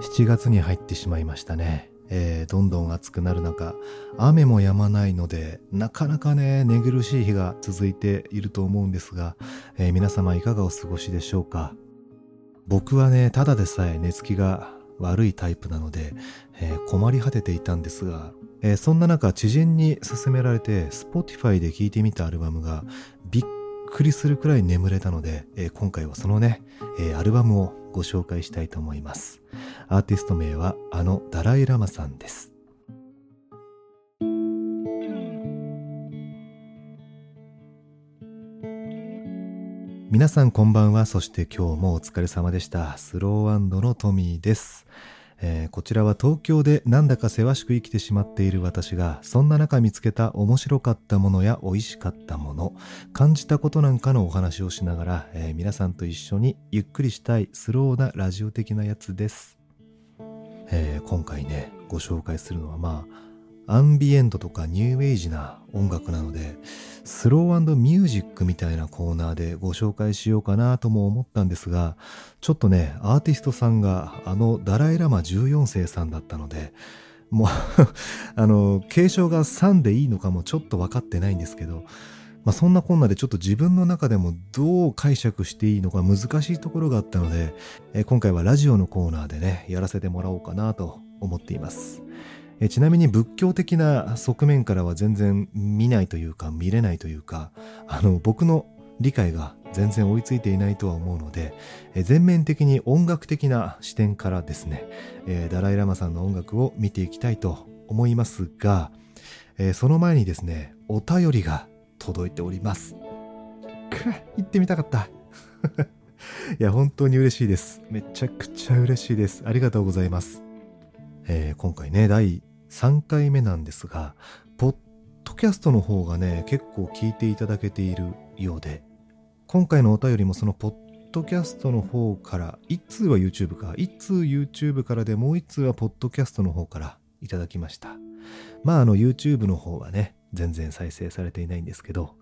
7月に入ってしまいましたね。どんどん暑くなる中、雨も止まないので、なかなかね、寝苦しい日が続いていると思うんですが、皆様いかがお過ごしでしょうか。僕はね、ただでさえ寝つきが悪いタイプなので、困り果てていたんですが、そんな中、知人に勧められて Spotify で聴いてみたアルバムがびっくりするくらい眠れたので、今回はそのね、アルバムをご紹介したいと思います。アーティスト名はあのダライラマさんです。皆さんこんばんは。そして今日もお疲れ様でした。スロー&のトミーです。こちらは東京でなんだかせわしく生きてしまっている私が、そんな中見つけた面白かったものや美味しかったもの、感じたことなんかのお話をしながら、皆さんと一緒にゆっくりしたいスローなラジオ的なやつです。今回ね、ご紹介するのはアンビエントとかニューエイジな音楽なので、スロー&ミュージックみたいなコーナーでご紹介しようかなとも思ったんですが、ちょっとね、アーティストさんがあのダライラマ14世さんだったので、もう継承が3でいいのかもちょっと分かってないんですけど、そんなこんなでちょっと自分の中でもどう解釈していいのか難しいところがあったので、今回はラジオのコーナーでね、やらせてもらおうかなと思っています。ちなみに仏教的な側面からは全然見ないというか見れないというか、僕の理解が全然追いついていないとは思うので、全面的に音楽的な視点からですね、ダライラマさんの音楽を見ていきたいと思いますが、その前にですね、お便りが届いております。行ってみたかったいや本当に嬉しいです。めちゃくちゃ嬉しいです。ありがとうございます。今回ね、第3回目なんですが、ポッドキャストの方がね、結構聞いていただけているようで、今回のお便りもそのポッドキャストの方から、1通は YouTube か、1通 YouTube からで、もう1通はポッドキャストの方からいただきました。YouTube の方はね、全然再生されていないんですけど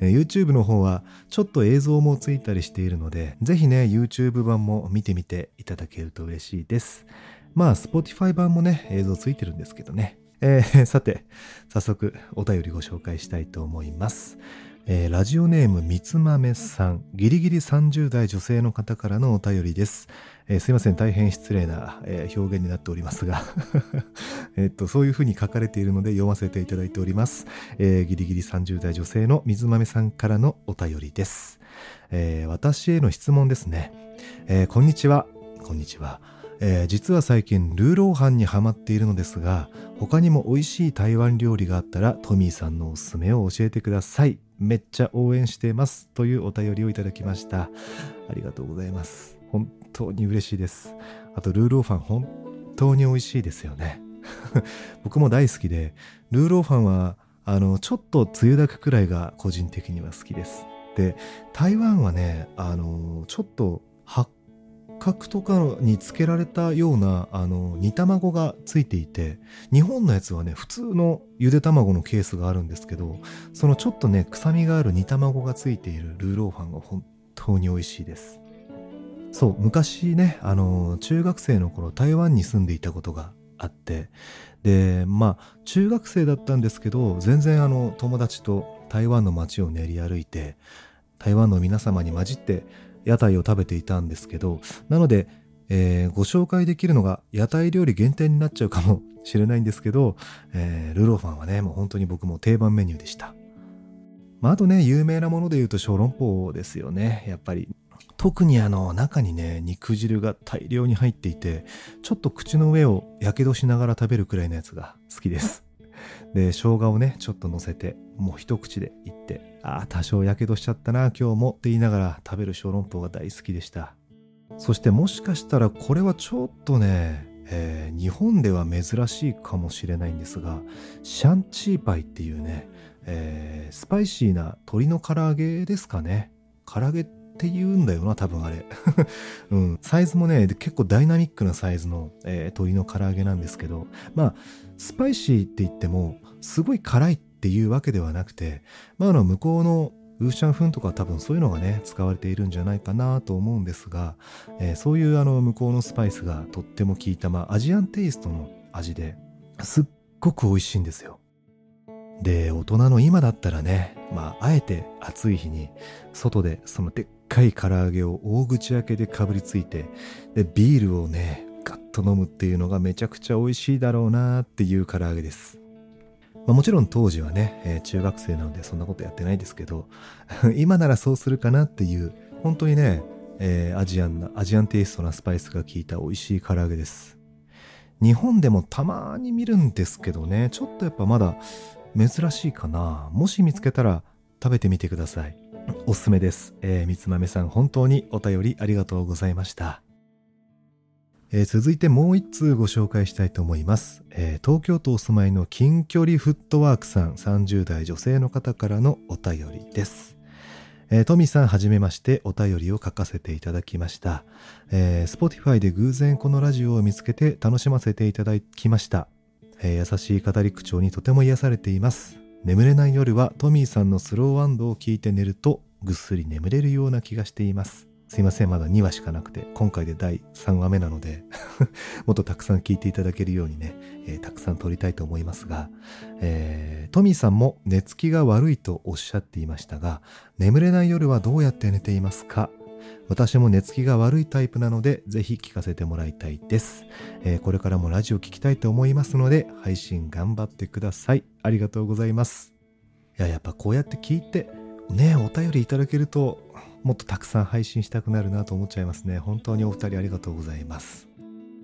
YouTube の方はちょっと映像もついたりしているので、ぜひね YouTube 版も見てみていただけると嬉しいです。Spotify 版もね、映像ついてるんですけどね。さて、早速お便りご紹介したいと思います。ラジオネームみつまめさん、ギリギリ30代女性の方からのお便りです。すいません、大変失礼な、表現になっておりますがそういう風に書かれているので読ませていただいております。ギリギリ30代女性のみつまめさんからのお便りです。私への質問ですね。こんにちは。こんにちは。実は最近ルーローハンにハマっているのですが、他にも美味しい台湾料理があったらトミーさんのおすすめを教えてください。めっちゃ応援してます、というお便りをいただきました。ありがとうございます。本当に嬉しいです。あとルーローハン本当に美味しいですよね僕も大好きで、ルーローハンはちょっとつゆだくくらいが個人的には好きです。で、台湾はね、ちょっと発角とかにつけられたような煮卵がついていて、日本のやつはね、普通のゆで卵のケースがあるんですけど、そのちょっとね、臭みがある煮卵がついているルーローファンが本当に美味しいです。そう、昔ね、中学生の頃台湾に住んでいたことがあって、で、中学生だったんですけど、全然友達と台湾の街を練り歩いて、台湾の皆様に混じって屋台を食べていたんですけど、なので、ご紹介できるのが屋台料理限定になっちゃうかもしれないんですけど、ルーローファンはね、もう本当に僕も定番メニューでした。あとね、有名なもので言うと小籠包ですよね。やっぱり特に中にね、肉汁が大量に入っていて、ちょっと口の上をやけどしながら食べるくらいのやつが好きですで、生姜をねちょっと乗せて、もう一口でいって、多少やけどしちゃったな今日も、って言いながら食べる小籠包が大好きでした。そして、もしかしたらこれはちょっとね、日本では珍しいかもしれないんですが、シャンチーパイっていうね、スパイシーな鶏の唐揚げですかね。唐揚げって言うんだよな、多分あれ、サイズもね結構ダイナミックなサイズの、鶏の唐揚げなんですけど、スパイシーって言ってもすごい辛いっていうわけではなくて、向こうのウーシャンフンとか多分そういうのがね使われているんじゃないかなと思うんですが、そういう向こうのスパイスがとっても効いた、アジアンテイストの味ですっごく美味しいんですよ。で、大人の今だったらね、あえて暑い日に外でそのでっかい唐揚げを大口開けでかぶりついて、でビールをねガッと飲むっていうのがめちゃくちゃ美味しいだろうなっていう唐揚げです。もちろん当時はね、中学生なのでそんなことやってないですけど今ならそうするかなっていう、本当にね、アジアンテイストなスパイスが効いた美味しい唐揚げです。日本でもたまに見るんですけどね、ちょっとやっぱまだ珍しいかな。もし見つけたら食べてみてください。おすすめです、みつまめさん、本当にお便りありがとうございました。続いてもう1通ご紹介したいと思います、東京都お住まいの近距離フットワークさん、30代女性の方からのお便りです、富さん、はじめまして。お便りを書かせていただきました、Spotify で偶然このラジオを見つけて楽しませていただきました、優しい語り口調にとても癒されています。眠れない夜はトミーさんのスロー&を聞いて寝るとぐっすり眠れるような気がしています。すいません、まだ2話しかなくて、今回で第3話目なのでもっとたくさん聞いていただけるようにね、たくさん撮りたいと思いますが、トミーさんも寝つきが悪いとおっしゃっていましたが、眠れない夜はどうやって寝ていますか？私も寝つきが悪いタイプなのでぜひ聞かせてもらいたいです、これからもラジオ聞きたいと思いますので配信頑張ってください。ありがとうございます。いや、やっぱこうやって聞いてね、お便りいただけるともっとたくさん配信したくなるなと思っちゃいますね。本当にお二人ありがとうございます。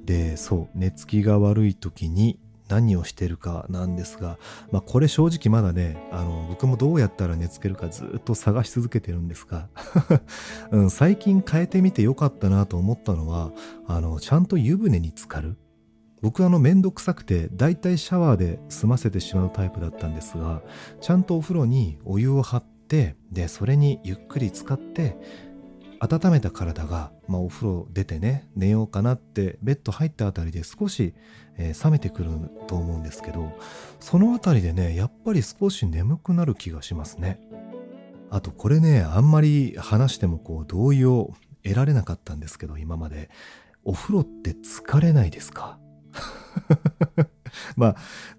で、そう、寝つきが悪い時に何をしてるかなんですが、これ正直まだね、僕もどうやったら寝つけるかずっと探し続けてるんですが、最近変えてみてよかったなと思ったのは、ちゃんと湯船に浸かる。僕はめんどくさくてだいたいシャワーで済ませてしまうタイプだったんですが、ちゃんとお風呂にお湯を張って、でそれにゆっくり浸かって、温めた体が、お風呂出てね、寝ようかなってベッド入ったあたりで少し、冷めてくると思うんですけど、そのあたりでね、やっぱり少し眠くなる気がしますね。あとこれね、あんまり話しても同意を得られなかったんですけど、今までお風呂って疲れないですか？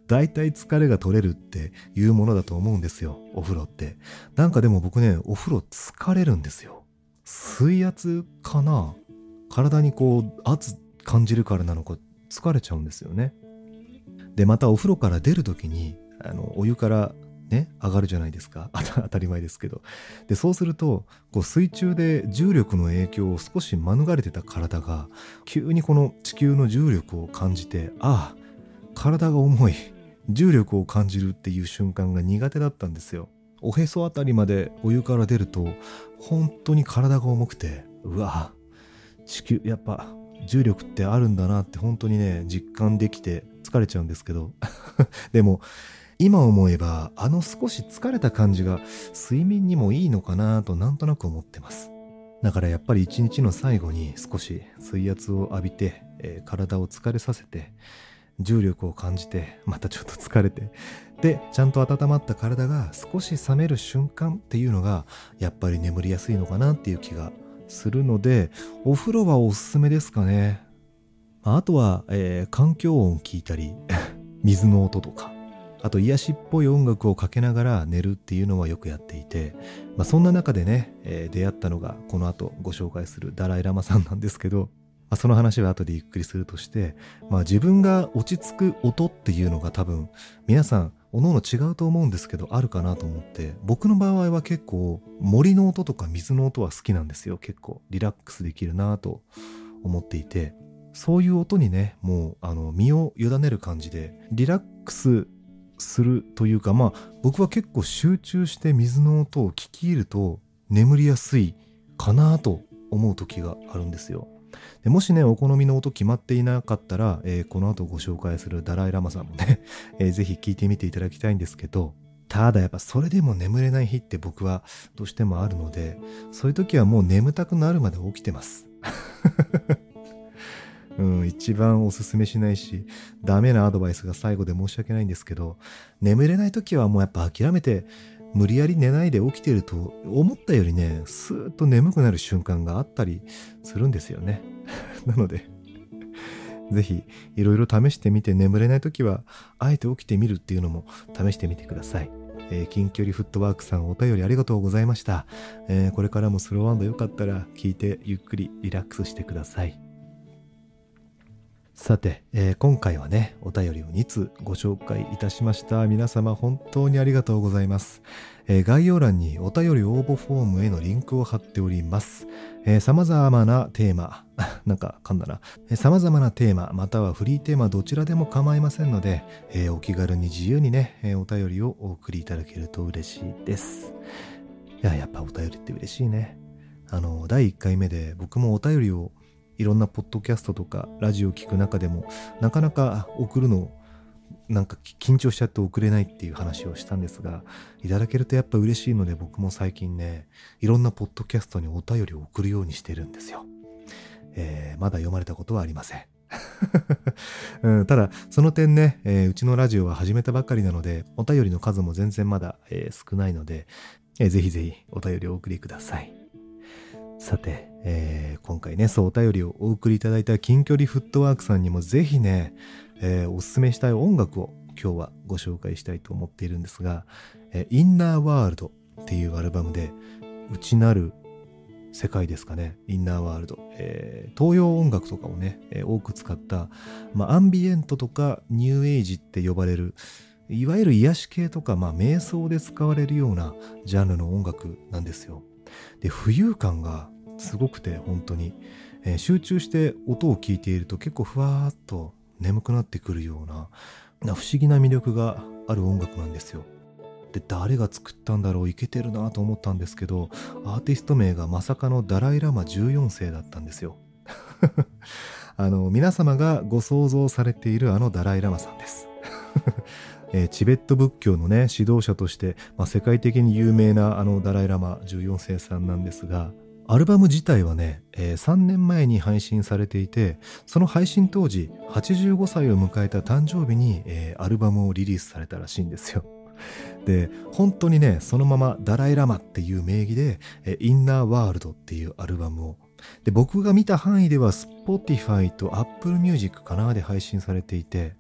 だいたい疲れが取れるっていうものだと思うんですよ、お風呂って。なんかでも僕ね、お風呂疲れるんですよ。水圧かな、体に圧感じるからなのか疲れちゃうんですよね。でまたお風呂から出るときにお湯からね上がるじゃないですか、当たり前ですけど。でそうすると水中で重力の影響を少し免れてた体が急に地球の重力を感じて、ああ体が重い、重力を感じるっていう瞬間が苦手だったんですよ。おへそあたりまでお湯から出ると本当に体が重くて、うわ地球やっぱ重力ってあるんだなって本当にね実感できて疲れちゃうんですけどでも今思えば少し疲れた感じが睡眠にもいいのかなとなんとなく思ってます。だからやっぱり一日の最後に少し水圧を浴びて、体を疲れさせて重力を感じて、またちょっと疲れて、でちゃんと温まった体が少し冷める瞬間っていうのがやっぱり眠りやすいのかなっていう気がするので、お風呂はおすすめですかね。あとは、環境音聞いたり水の音とか、あと癒しっぽい音楽をかけながら寝るっていうのはよくやっていて、そんな中でね、出会ったのがこの後ご紹介するダライラマさんなんですけど、その話は後でゆっくりするとして、自分が落ち着く音っていうのが多分皆さんおのおの違うと思うんですけどあるかなと思って、僕の場合は結構森の音とか水の音は好きなんですよ。結構リラックスできるなと思っていて、そういう音にねもう身を委ねる感じでリラックスするというか、僕は結構集中して水の音を聞き入ると眠りやすいかなと思う時があるんですよ。でもしねお好みの音決まっていなかったら、この後ご紹介するダライラマさんもね、ぜひ聞いてみていただきたいんですけど、ただやっぱそれでも眠れない日って僕はどうしてもあるので、そういう時はもう眠たくなるまで起きてます一番おすすめしないしダメなアドバイスが最後で申し訳ないんですけど、眠れない時はもうやっぱ諦めて無理やり寝ないで起きてると思ったよりねスーッと眠くなる瞬間があったりするんですよねなのでぜひいろいろ試してみて、眠れないときはあえて起きてみるっていうのも試してみてください。近距離フットワークさん、お便りありがとうございました。これからもスロー&よかったら聞いてゆっくりリラックスしてください。さて、今回はねお便りを2通ご紹介いたしました。皆様本当にありがとうございます。概要欄にお便り応募フォームへのリンクを貼っております。様々なテーマなんか噛んだな、様々なテーマまたはフリーテーマどちらでも構いませんので、お気軽に自由にね、お便りをお送りいただけると嬉しいです。いや、やっぱお便りって嬉しいね。第1回目で僕もお便りをいろんなポッドキャストとかラジオ聞く中でもなかなか送るのなんか緊張しちゃって送れないっていう話をしたんですが、いただけるとやっぱ嬉しいので、僕も最近ねいろんなポッドキャストにお便りを送るようにしてるんですよ。まだ読まれたことはありませんうん、ただその点ね、うちのラジオは始めたばかりなのでお便りの数も全然まだ、少ないので、ぜひぜひお便りをお送りください。さて、今回ねそうお便りをお送りいただいた近距離フットワークさんにもぜひね、おすすめしたい音楽を今日はご紹介したいと思っているんですが、インナーワールドっていうアルバムで、内なる世界ですかね、インナーワールド、東洋音楽とかをね、多く使った、アンビエントとかニューエイジって呼ばれるいわゆる癒し系とか、瞑想で使われるようなジャンルの音楽なんですよ。で、浮遊感がすごくて本当に、集中して音を聞いていると結構ふわーっと眠くなってくるような不思議な魅力がある音楽なんですよ。で、誰が作ったんだろう、イケてるなと思ったんですけど、アーティスト名がまさかのダライラマ14世だったんですよ皆様がご想像されているダライラマさんですチベット仏教のね指導者として、世界的に有名なダライラマ14世さんなんですが、アルバム自体はね、3年前に配信されていて、その配信当時85歳を迎えた誕生日に、アルバムをリリースされたらしいんですよ。で、本当にねそのままダライラマっていう名義で、インナーワールドっていうアルバムを、で僕が見た範囲では Spotify と Apple Music かなで配信されていて、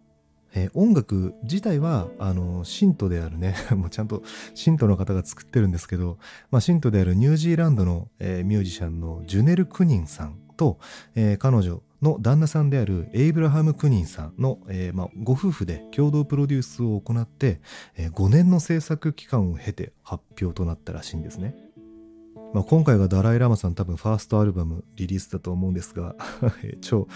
音楽自体は信徒であるねもうちゃんと信徒の方が作ってるんですけど、信徒であるニュージーランドの、ミュージシャンのジュネル・クニンさんと、彼女の旦那さんであるエイブラハム・クニンさんの、ご夫婦で共同プロデュースを行って、5年の制作期間を経て発表となったらしいんですね。今回がダライラマさん多分ファーストアルバムリリースだと思うんですが超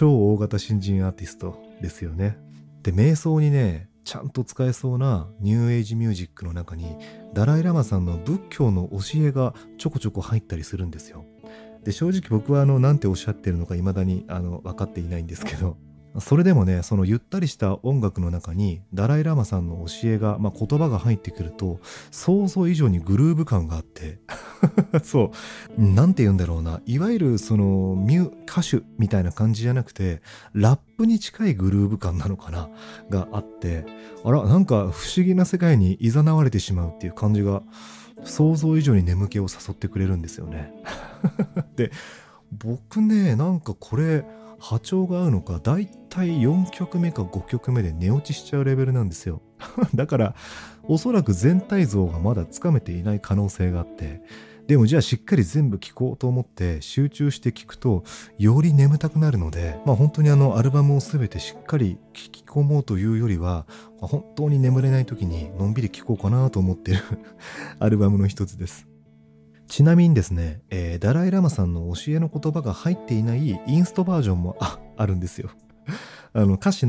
大型新人アーティストですよね。で、瞑想にねちゃんと使えそうなニューエイジミュージックの中にダライラマさんの仏教の教えがちょこちょこ入ったりするんですよ。で、正直僕はなんておっしゃってるのか未だに分かっていないんですけど、それでもねそのゆったりした音楽の中にダライラマさんの教えが、言葉が入ってくると想像以上にグルーヴ感があってそうなんて言うんだろうな、いわゆるその歌手みたいな感じじゃなくてラップに近いグルーヴ感なのかながあって、なんか不思議な世界に誘われてしまうっていう感じが想像以上に眠気を誘ってくれるんですよねで、僕ねなんかこれ波長が合うのかだいたい4曲目か5曲目で寝落ちしちゃうレベルなんですよだからおそらく全体像がまだつかめていない可能性があって、でもじゃあしっかり全部聴こうと思って集中して聴くとより眠たくなるので、本当にアルバムを全てしっかり聴き込もうというよりは、本当に眠れない時にのんびり聴こうかなと思ってるアルバムの一つです。ちなみにですね、ダライラマさんの教えの言葉が入っていないインストバージョンも あるんですよ歌詞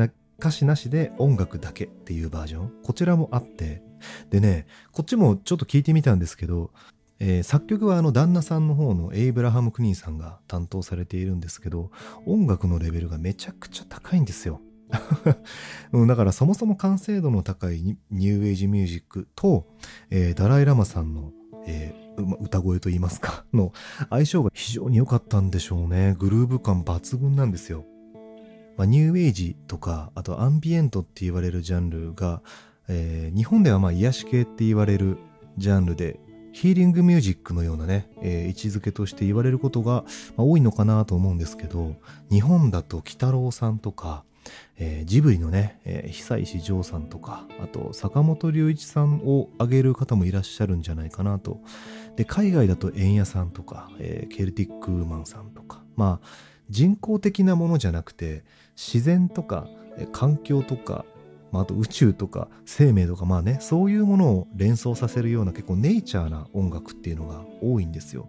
なしで音楽だけっていうバージョン、こちらもあって、でねこっちもちょっと聞いてみたんですけど、作曲は旦那さんの方のエイブラハム・クニーさんが担当されているんですけど、音楽のレベルがめちゃくちゃ高いんですよだからそもそも完成度の高いニューエイジミュージックと、ダライラマさんの、歌声といいますかの相性が非常に良かったんでしょうね。グルーヴ感抜群なんですよ。ニューエイジとかあとアンビエントって言われるジャンルが、日本では癒し系って言われるジャンルでヒーリングミュージックのようなね、位置づけとして言われることが多いのかなと思うんですけど、日本だと鬼太郎さんとか、ジブリのね、久石譲さんとか、あと坂本龍一さんを挙げる方もいらっしゃるんじゃないかなと。で、海外だとエンヤさんとか、ケルティックウーマンさんとか、まあ人工的なものじゃなくて自然とか、環境とか、あと宇宙とか生命とか、まあね、そういうものを連想させるような結構ネイチャーな音楽っていうのが多いんですよ。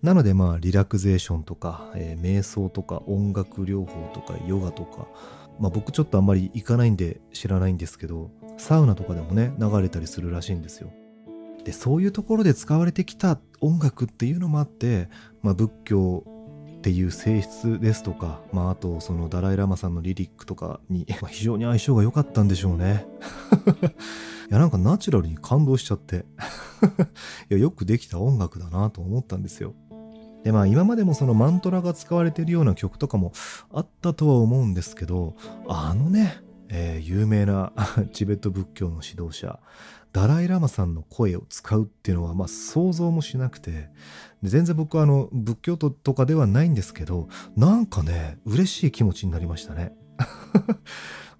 なのでまあリラクゼーションとか、瞑想とか音楽療法とかヨガとか、まあ僕ちょっとあんまり行かないんで知らないんですけど、サウナとかでもね流れたりするらしいんですよ。で、そういうところで使われてきた音楽っていうのもあって、まあ、仏教っていう性質ですとか、まあ、あとそのダライラマさんのリリックとかに非常に相性が良かったんでしょうねいや、なんかナチュラルに感動しちゃっていや、よくできた音楽だなと思ったんですよ。で、まあ今までもそのマントラが使われているような曲とかもあったとは思うんですけど、あのね、有名なチベット仏教の指導者ダライラマさんの声を使うっていうのは、まあ想像もしなくて、全然僕は仏教徒とかではないんですけど、なんかね嬉しい気持ちになりましたね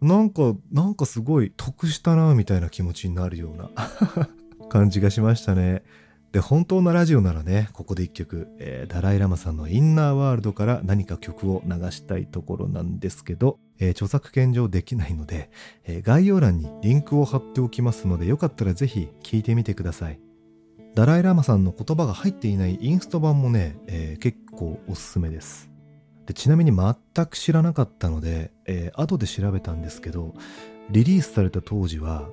なんかすごい得したなみたいな気持ちになるような感じがしましたね。で、本当のラジオならね、ここで一曲、ダライラマさんのインナーワールドから何か曲を流したいところなんですけど、著作権上できないので、概要欄にリンクを貼っておきますので、よかったらぜひ聴いてみてください。ダライラマさんの言葉が入っていないインスト版もね、結構おすすめです。で、ちなみに全く知らなかったので、後で調べたんですけど、リリースされた当時は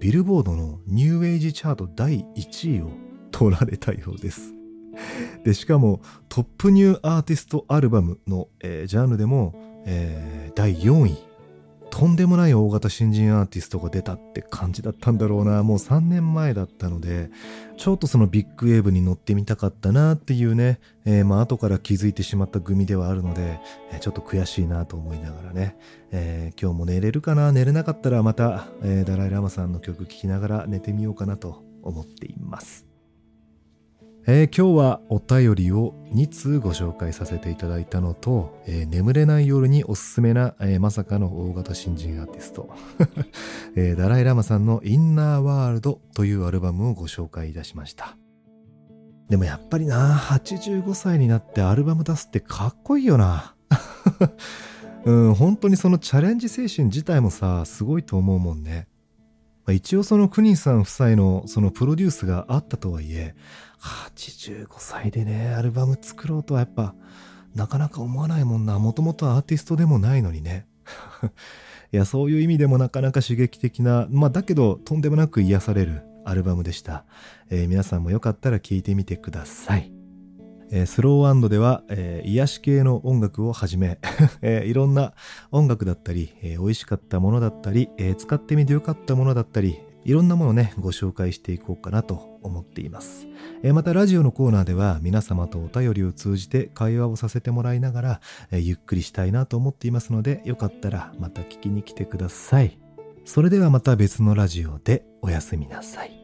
ビルボードのニューエイジチャート第1位を取られたようです。で、しかもトップニューアーティストアルバムの、ジャンルでも、第4位、とんでもない大型新人アーティストが出たって感じだったんだろうな。もう3年前だったので、ちょっとそのビッグウェーブに乗ってみたかったなっていうね、まあ後から気づいてしまった組ではあるので、ちょっと悔しいなと思いながらね、今日も寝れるかな、寝れなかったらまた、ダライラマさんの曲聴きながら寝てみようかなと思っています。今日はお便りを2通ご紹介させていただいたのと、眠れない夜におすすめな、まさかの大型新人アーティスト、ダライラマさんのインナーワールドというアルバムをご紹介いたしました。でもやっぱりな、85歳になってアルバム出すってかっこいいよなうん、本当にそのチャレンジ精神自体もさ、すごいと思うもんね。一応そのクニさん夫妻のそのプロデュースがあったとはいえ、85歳でねアルバム作ろうとはやっぱなかなか思わないもんな。もともとアーティストでもないのにねいや、そういう意味でもなかなか刺激的な、まあだけどとんでもなく癒されるアルバムでした。皆さんもよかったら聴いてみてください。スローアンドでは、癒し系の音楽をはじめ、いろんな音楽だったり、美味しかったものだったり、使ってみてよかったものだったり、いろんなものをねご紹介していこうかなと思っています。またラジオのコーナーでは皆様とお便りを通じて会話をさせてもらいながら、ゆっくりしたいなと思っていますので、よかったらまた聞きに来てください。それではまた別のラジオでおやすみなさい。